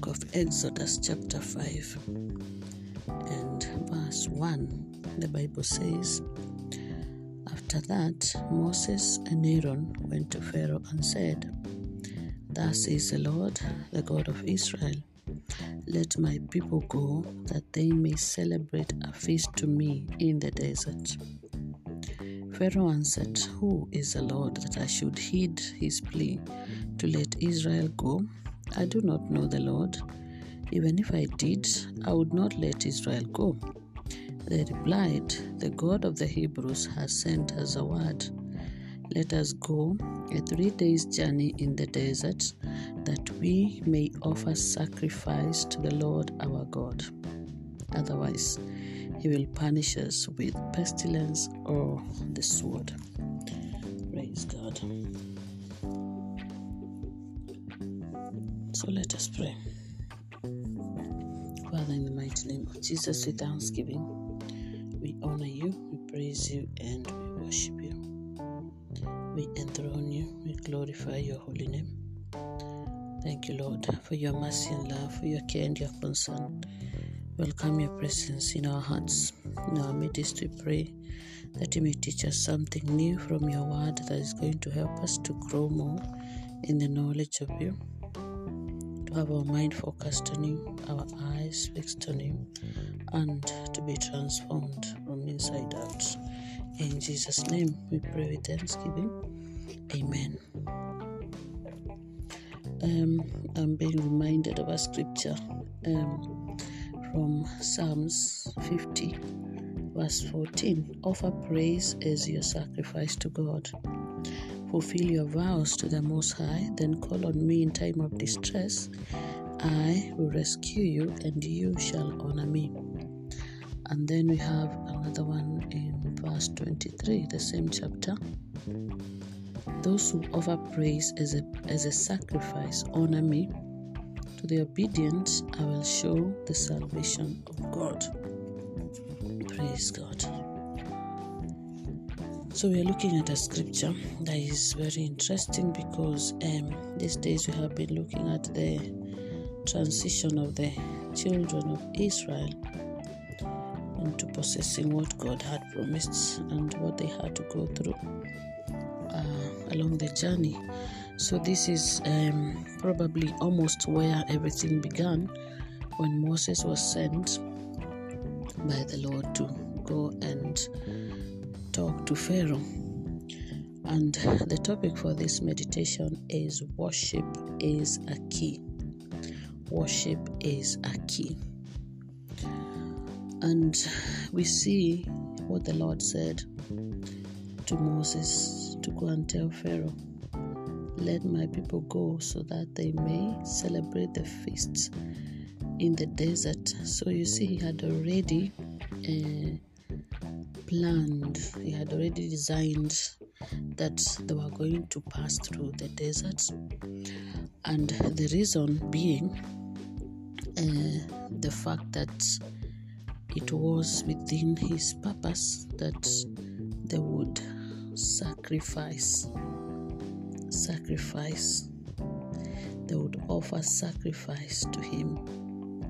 book of Exodus chapter 5 and verse 1, the Bible says, "After that, Moses and Aaron went to Pharaoh and said, 'Thus says the Lord, the God of Israel, let my people go, that they may celebrate a feast to me in the desert.' Pharaoh answered, 'Who is the Lord that I should heed his plea to let Israel go? I do not know the Lord. Even if I did, I would not let Israel go.' They replied, 'The God of the Hebrews has sent us a word. Let us go a 3 days' journey in the desert, that we may offer sacrifice to the Lord our God. Otherwise, he will punish us with pestilence or the sword.'" Praise God. So let us pray. Father, in the mighty name of Jesus, with thanksgiving, we honor you, we praise you, and we worship you. We enthrone you, we glorify your holy name. Thank you, Lord, for your mercy and love, for your care and your concern. Welcome your presence in our hearts. In our midst, we pray that you may teach us something new from your word that is going to help us to grow more in the knowledge of you, to have our mind focused on you, our eyes fixed on you, and to be transformed from inside out. In Jesus' name, we pray with thanksgiving. Amen. I'm being reminded of a scripture from Psalms 50 verse 14. "Offer praise as your sacrifice to God. Fulfill your vows to the Most High, then call on me in time of distress. I will rescue you, and you shall honor me." And then we have another one in verse 23, the same chapter. "Those who offer praise as a sacrifice honor me. To the obedient, I will show the salvation of God." Praise God. So we are looking at a scripture that is very interesting because these days we have been looking at the transition of the children of Israel into possessing what God had promised and what they had to go through along the journey. So this is probably almost where everything began when Moses was sent by the Lord to go and talk to Pharaoh. And the topic for this meditation is worship is a key. Worship is a key. And we see what the Lord said to Moses to go and tell Pharaoh, "Let my people go so that they may celebrate the feasts in the desert." So you see, he had already planned, he had already designed that they were going to pass through the desert. And the reason being the fact that it was within his purpose that they would sacrifice. They would offer sacrifice to him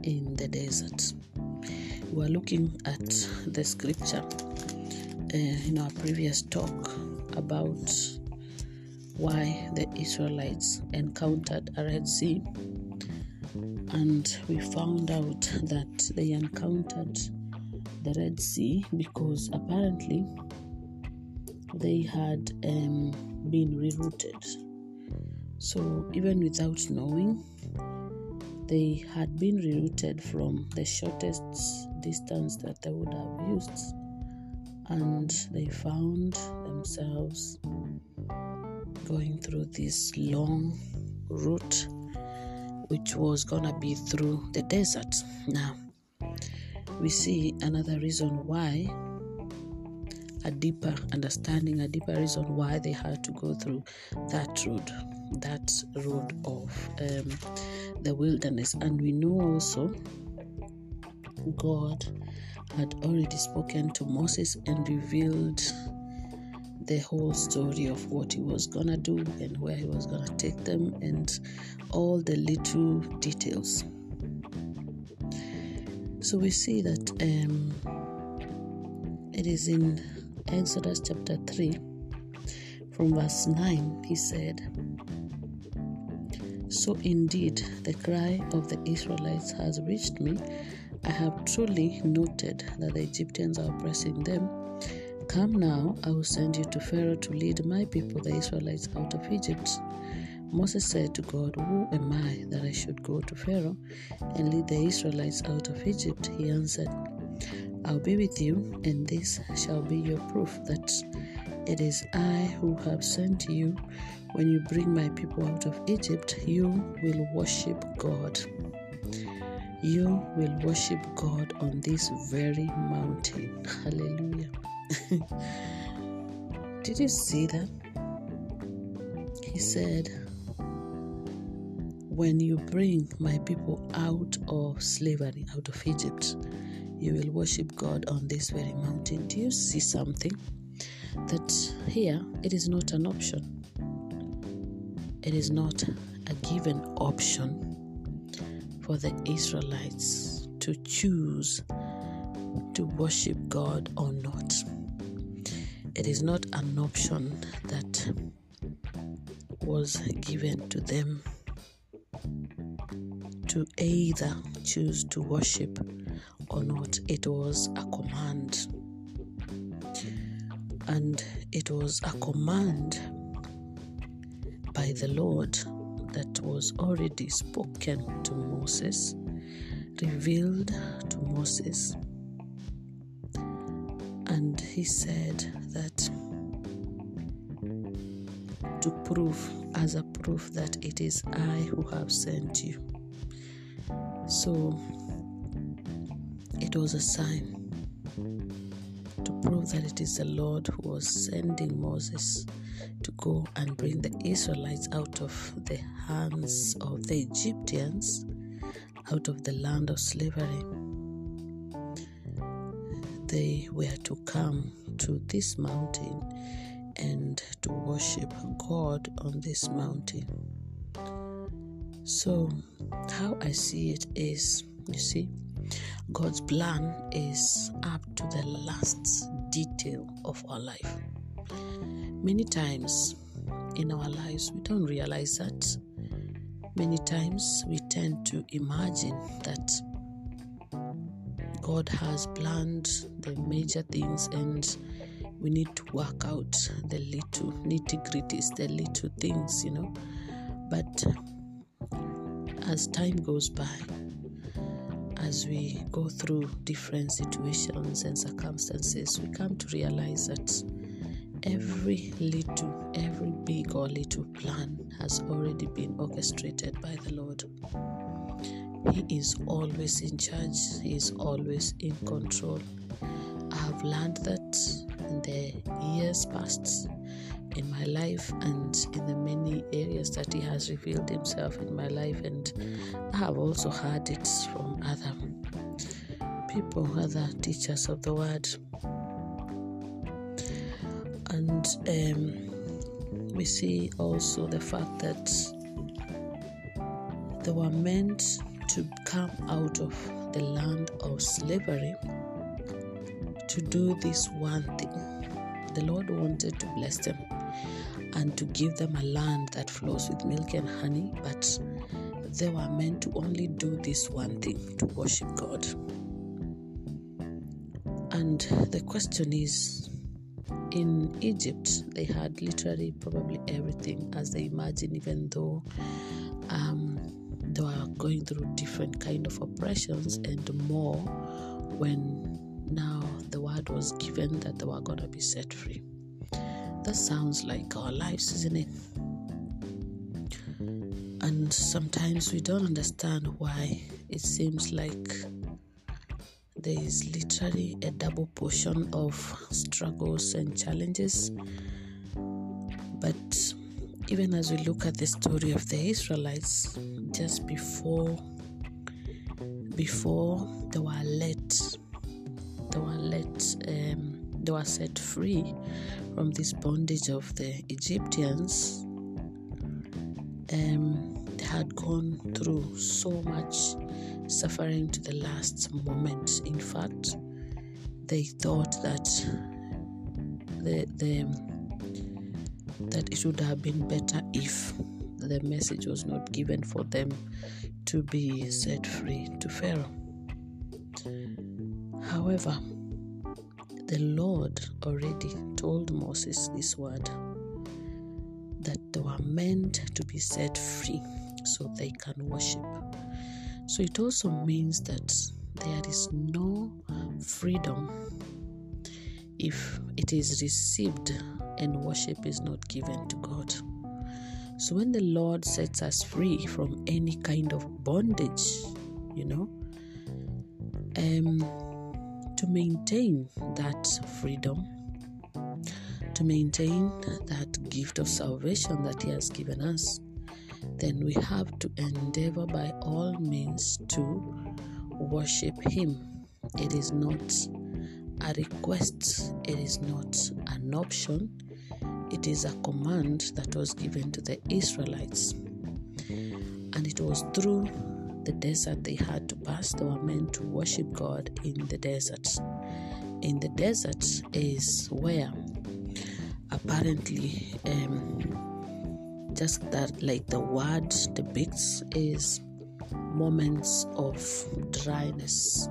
in the desert. We are looking at the scripture in our previous talk about why the Israelites encountered a Red Sea, and we found out that they encountered the Red Sea because apparently they had been rerouted. So even without knowing, they had been rerouted from the shortest distance that they would have used, and they found themselves going through this long route which was gonna be through the desert. Now we see another reason why, a deeper understanding, a deeper reason why they had to go through that road of the wilderness. And we know also God had already spoken to Moses and revealed the whole story of what he was gonna do and where he was gonna take them and all the little details. So we see that it is in Exodus chapter 3 from verse 9. He said, "So indeed the cry of the Israelites has reached me. I have truly noted that the Egyptians are oppressing them. Come now, I will send you to Pharaoh to lead my people, the Israelites, out of Egypt." Moses said to God, "Who am I that I should go to Pharaoh and lead the Israelites out of Egypt?" He answered, "I'll be with you, and this shall be your proof that it is I who have sent you. When you bring my people out of Egypt, you will worship God. You will worship God on this very mountain." Hallelujah. Did you see that? He said, "When you bring my people out of slavery, out of Egypt, you will worship God on this very mountain." Do you see something? That here, it is not an option. It is not a given option for the Israelites to choose to worship God or not. It is not an option that was given to them to either choose to worship or not. It was a command. And it was a command by the Lord that was already spoken to Moses, revealed to Moses. And he said that to prove, as a proof that it is I who have sent you. So it was a sign to prove that it is the Lord who was sending Moses to go and bring the Israelites out of the hands of the Egyptians, out of the land of slavery. They were to come to this mountain and to worship God on this mountain. So how I see it is, you see, God's plan is up to the last detail of our life. Many times in our lives, we don't realize that. Many times we tend to imagine that God has planned the major things and we need to work out the little nitty-gritties, the little things, you know. But as time goes by, as we go through different situations and circumstances, we come to realize that every little, every big or little plan has already been orchestrated by the Lord. He is always in charge. He is always in control. I have learned that in the years past in my life and in the many areas that He has revealed Himself in my life, and I have also heard it from other people, other teachers of the Word. And we see also the fact that they were meant to come out of the land of slavery to do this one thing. The Lord wanted to bless them and to give them a land that flows with milk and honey, but they were meant to only do this one thing, to worship God. And the question is, in Egypt, they had literally probably everything as they imagine, even though they were going through different kind of oppressions and more when now the word was given that they were going to be set free. That sounds like our lives, isn't it? And sometimes we don't understand why it seems like there is literally a double portion of struggles and challenges. But even as we look at the story of the Israelites, just before they were set free from this bondage of the Egyptians, they had gone through so much suffering to the last moment. In fact, they thought that that it would have been better if the message was not given for them to be set free to Pharaoh. However, the Lord already told Moses this word, that they were meant to be set free so they can worship. So it also means that there is no freedom if it is received and worship is not given to God. So when the Lord sets us free from any kind of bondage, to maintain that freedom, to maintain that gift of salvation that He has given us, then we have to endeavor by all means to worship Him. It is not a request, it is not an option, it is a command that was given to the Israelites. And it was through the desert they had to pass. They were meant to worship God in the desert. In the desert is where apparently, just that like the word depicts, is moments of dryness,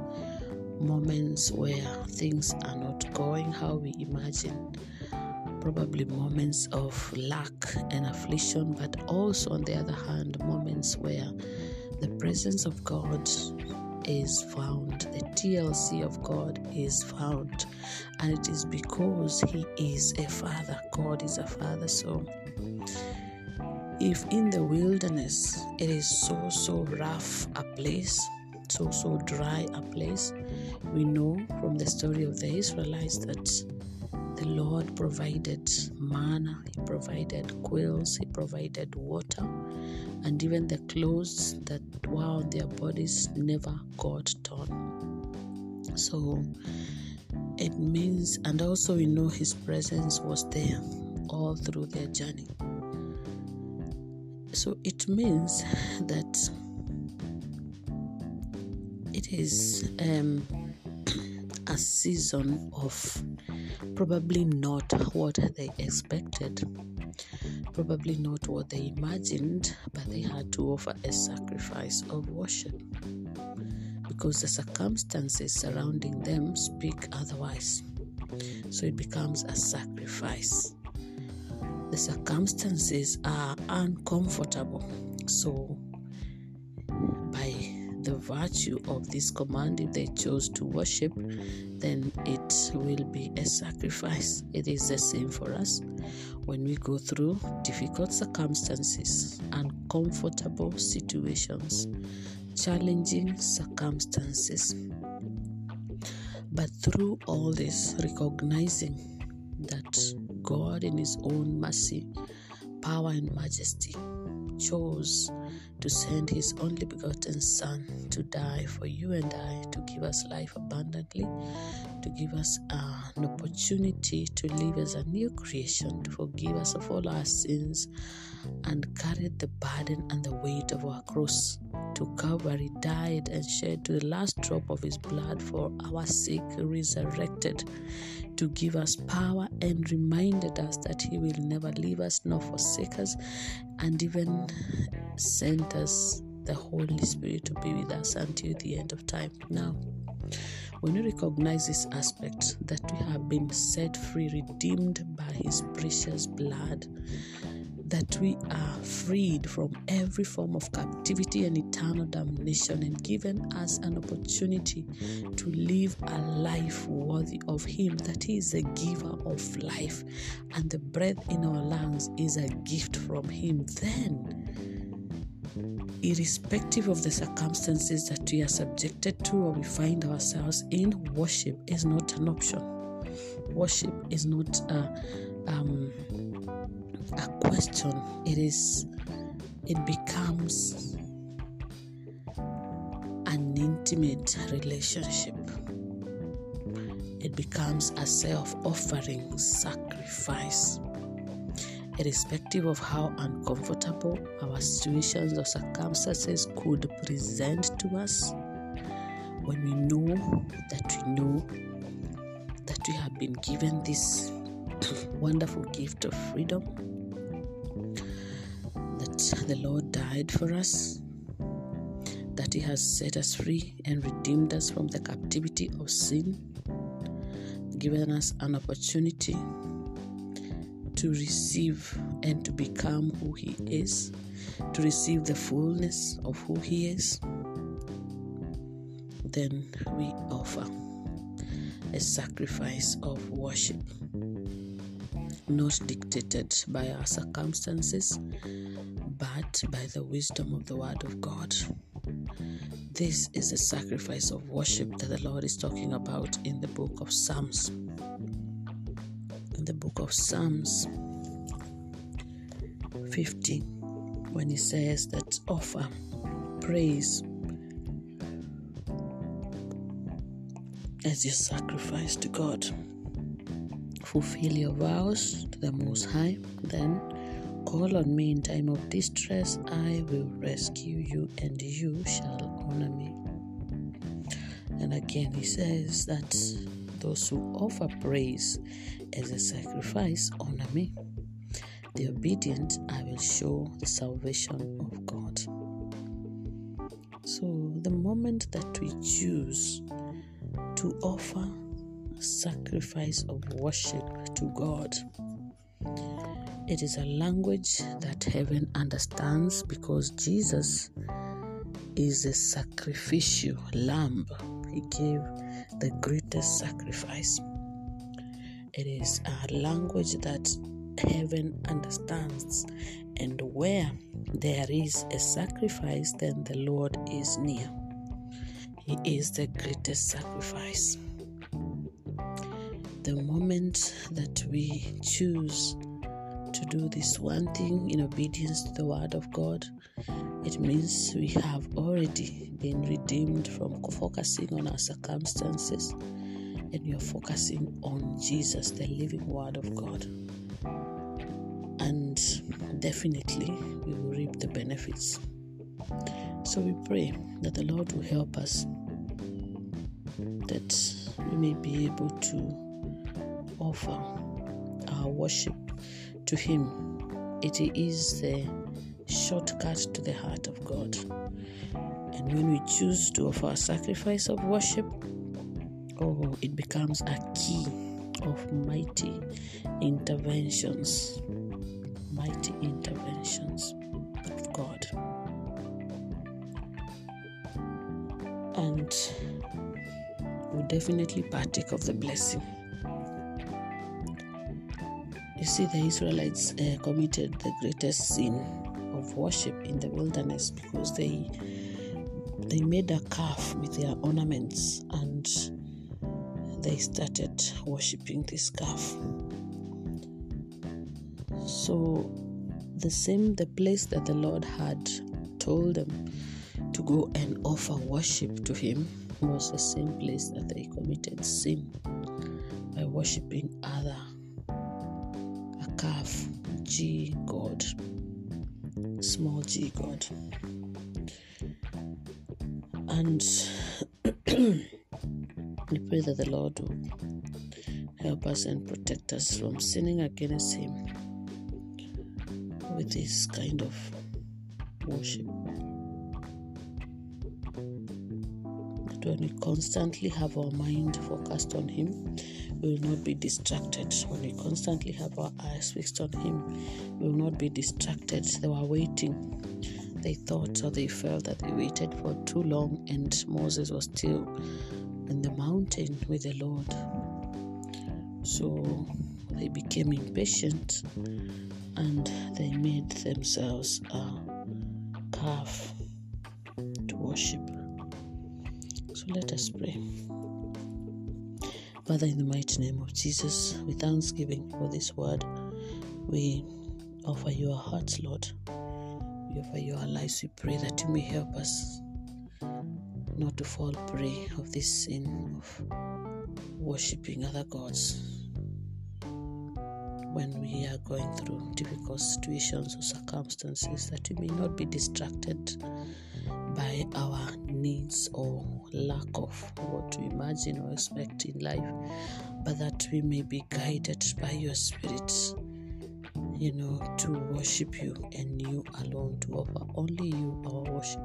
moments where things are not going how we imagine, probably moments of lack and affliction, but also on the other hand, moments where the presence of God is found, the TLC of God is found, and it is because He is a Father. God is a Father. So if in the wilderness it is so rough a place, so dry a place, we know from the story of the Israelites that the Lord provided manna, He provided quails, He provided water, and even the clothes that were on their bodies never got torn. So it means, and also we know His presence was there all through their journey. So it means that it is a season of probably not what they expected, probably not what they imagined, but they had to offer a sacrifice of worship because the circumstances surrounding them speak otherwise. So it becomes a sacrifice. The circumstances are uncomfortable. So by the virtue of this command, if they chose to worship, then it will be a sacrifice. It is the same for us when we go through difficult circumstances, uncomfortable situations, challenging circumstances. But through all this, recognizing that God in His own mercy, power and majesty chose to send His only begotten Son to die for you and I, to give us life abundantly, to give us an opportunity to live as a new creation, to forgive us of all our sins and carry the burden and the weight of our cross to Calvary, died and shed to the last drop of His blood for our sake, resurrected to give us power, and reminded us that He will never leave us nor forsake us, and even sent us the Holy Spirit to be with us until the end of time. Now, when we recognize this aspect, that we have been set free, redeemed by His precious blood, that we are freed from every form of captivity and eternal damnation, and given us an opportunity to live a life worthy of Him, that He is the giver of life and the breath in our lungs is a gift from Him, then irrespective of the circumstances that we are subjected to or we find ourselves in, worship is not an option. Worship is not a question. It becomes an intimate relationship. It becomes a self-offering sacrifice. Irrespective of how uncomfortable our situations or circumstances could present to us, when we know that we have been given this wonderful gift of freedom, that the Lord died for us, that He has set us free and redeemed us from the captivity of sin, given us an opportunity to receive and to become who He is, to receive the fullness of who He is, then we offer a sacrifice of worship, not dictated by our circumstances, but by the wisdom of the Word of God. This is the sacrifice of worship that the Lord is talking about in the book of Psalms. In the book of Psalms 50, when He says that offer praise as your sacrifice to God. Fulfill your vows to the Most High, then call on me in time of distress. I will rescue you, and you shall honor me. And again He says that those who offer praise as a sacrifice honor me. The obedient, I will show the salvation of God. So the moment that we choose to offer a sacrifice of worship to God, it is a language that heaven understands, because Jesus is a sacrificial lamb. He gave the greatest sacrifice. It is a language that heaven understands, and where there is a sacrifice, then the Lord is near. He is the greatest sacrifice. The moment that we choose to do this one thing in obedience to the Word of God, it means we have already been redeemed from focusing on our circumstances, and we are focusing on Jesus, the living Word of God. And definitely we will reap the benefits. So we pray that the Lord will help us, that we may be able to offer our worship to Him. It is the shortcut to the heart of God. And when we choose to offer a sacrifice of worship, it becomes a key of mighty interventions. Mighty interventions of God. And will definitely partake of the blessing. You see, the Israelites committed the greatest sin of worship in the wilderness, because they made a calf with their ornaments, and they started worshipping this calf. So the place that the Lord had told them to go and offer worship to Him was the same place that they committed sin by worshipping a calf, G God, small G God. And we pray that the Lord will help us and protect us from sinning against Him with this kind of worship. When we constantly have our mind focused on Him, we will not be distracted. When we constantly have our eyes fixed on Him, we will not be distracted. They were waiting. They thought, or they felt that they waited for too long, and Moses was still in the mountain with the Lord. So they became impatient, and they made themselves a calf to worship. So let us pray. Father, in the mighty name of Jesus, with thanksgiving for this word, we offer you our hearts, Lord. We offer you our lives. We pray that you may help us not to fall prey of this sin of worshipping other gods, when we are going through difficult situations or circumstances, that we may not be distracted by our needs or lack of what we imagine or expect in life, but that we may be guided by your Spirit, to worship you and you alone, to offer only you our worship.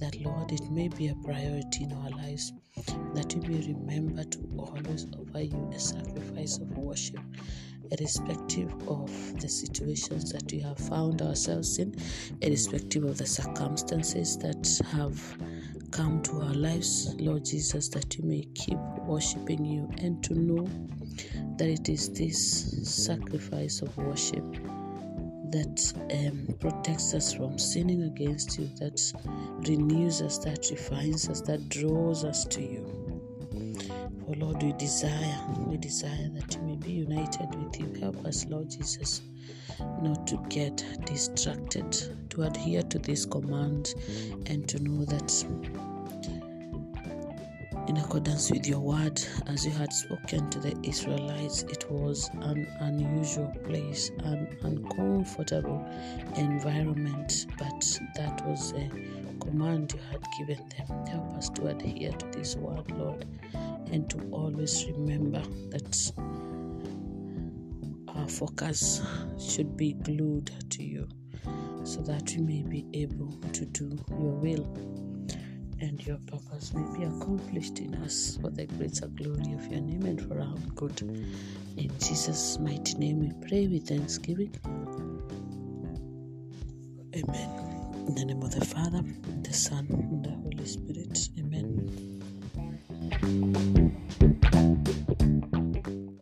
That, Lord, it may be a priority in our lives, that we may remember to always offer you a sacrifice of worship, irrespective of the situations that we have found ourselves in, irrespective of the circumstances that have come to our lives, Lord Jesus, that we may keep worshiping you, and to know that it is this sacrifice of worship that protects us from sinning against you, that renews us, that refines us, that draws us to you. For Lord, we desire that we may be united with you. Help us, Lord Jesus, not to get distracted, to adhere to this command, and to know that in accordance with your word, as you had spoken to the Israelites, it was an unusual place, an uncomfortable environment, but that was a command you had given them. Help us to adhere to this word, Lord, and to always remember that our focus should be glued to you, so that we may be able to do your will, and your purpose may be accomplished in us for the greater glory of your name and for our good. In Jesus' mighty name we pray with thanksgiving. Amen. In the name of the Father, the Son, and the Holy Spirit. Amen.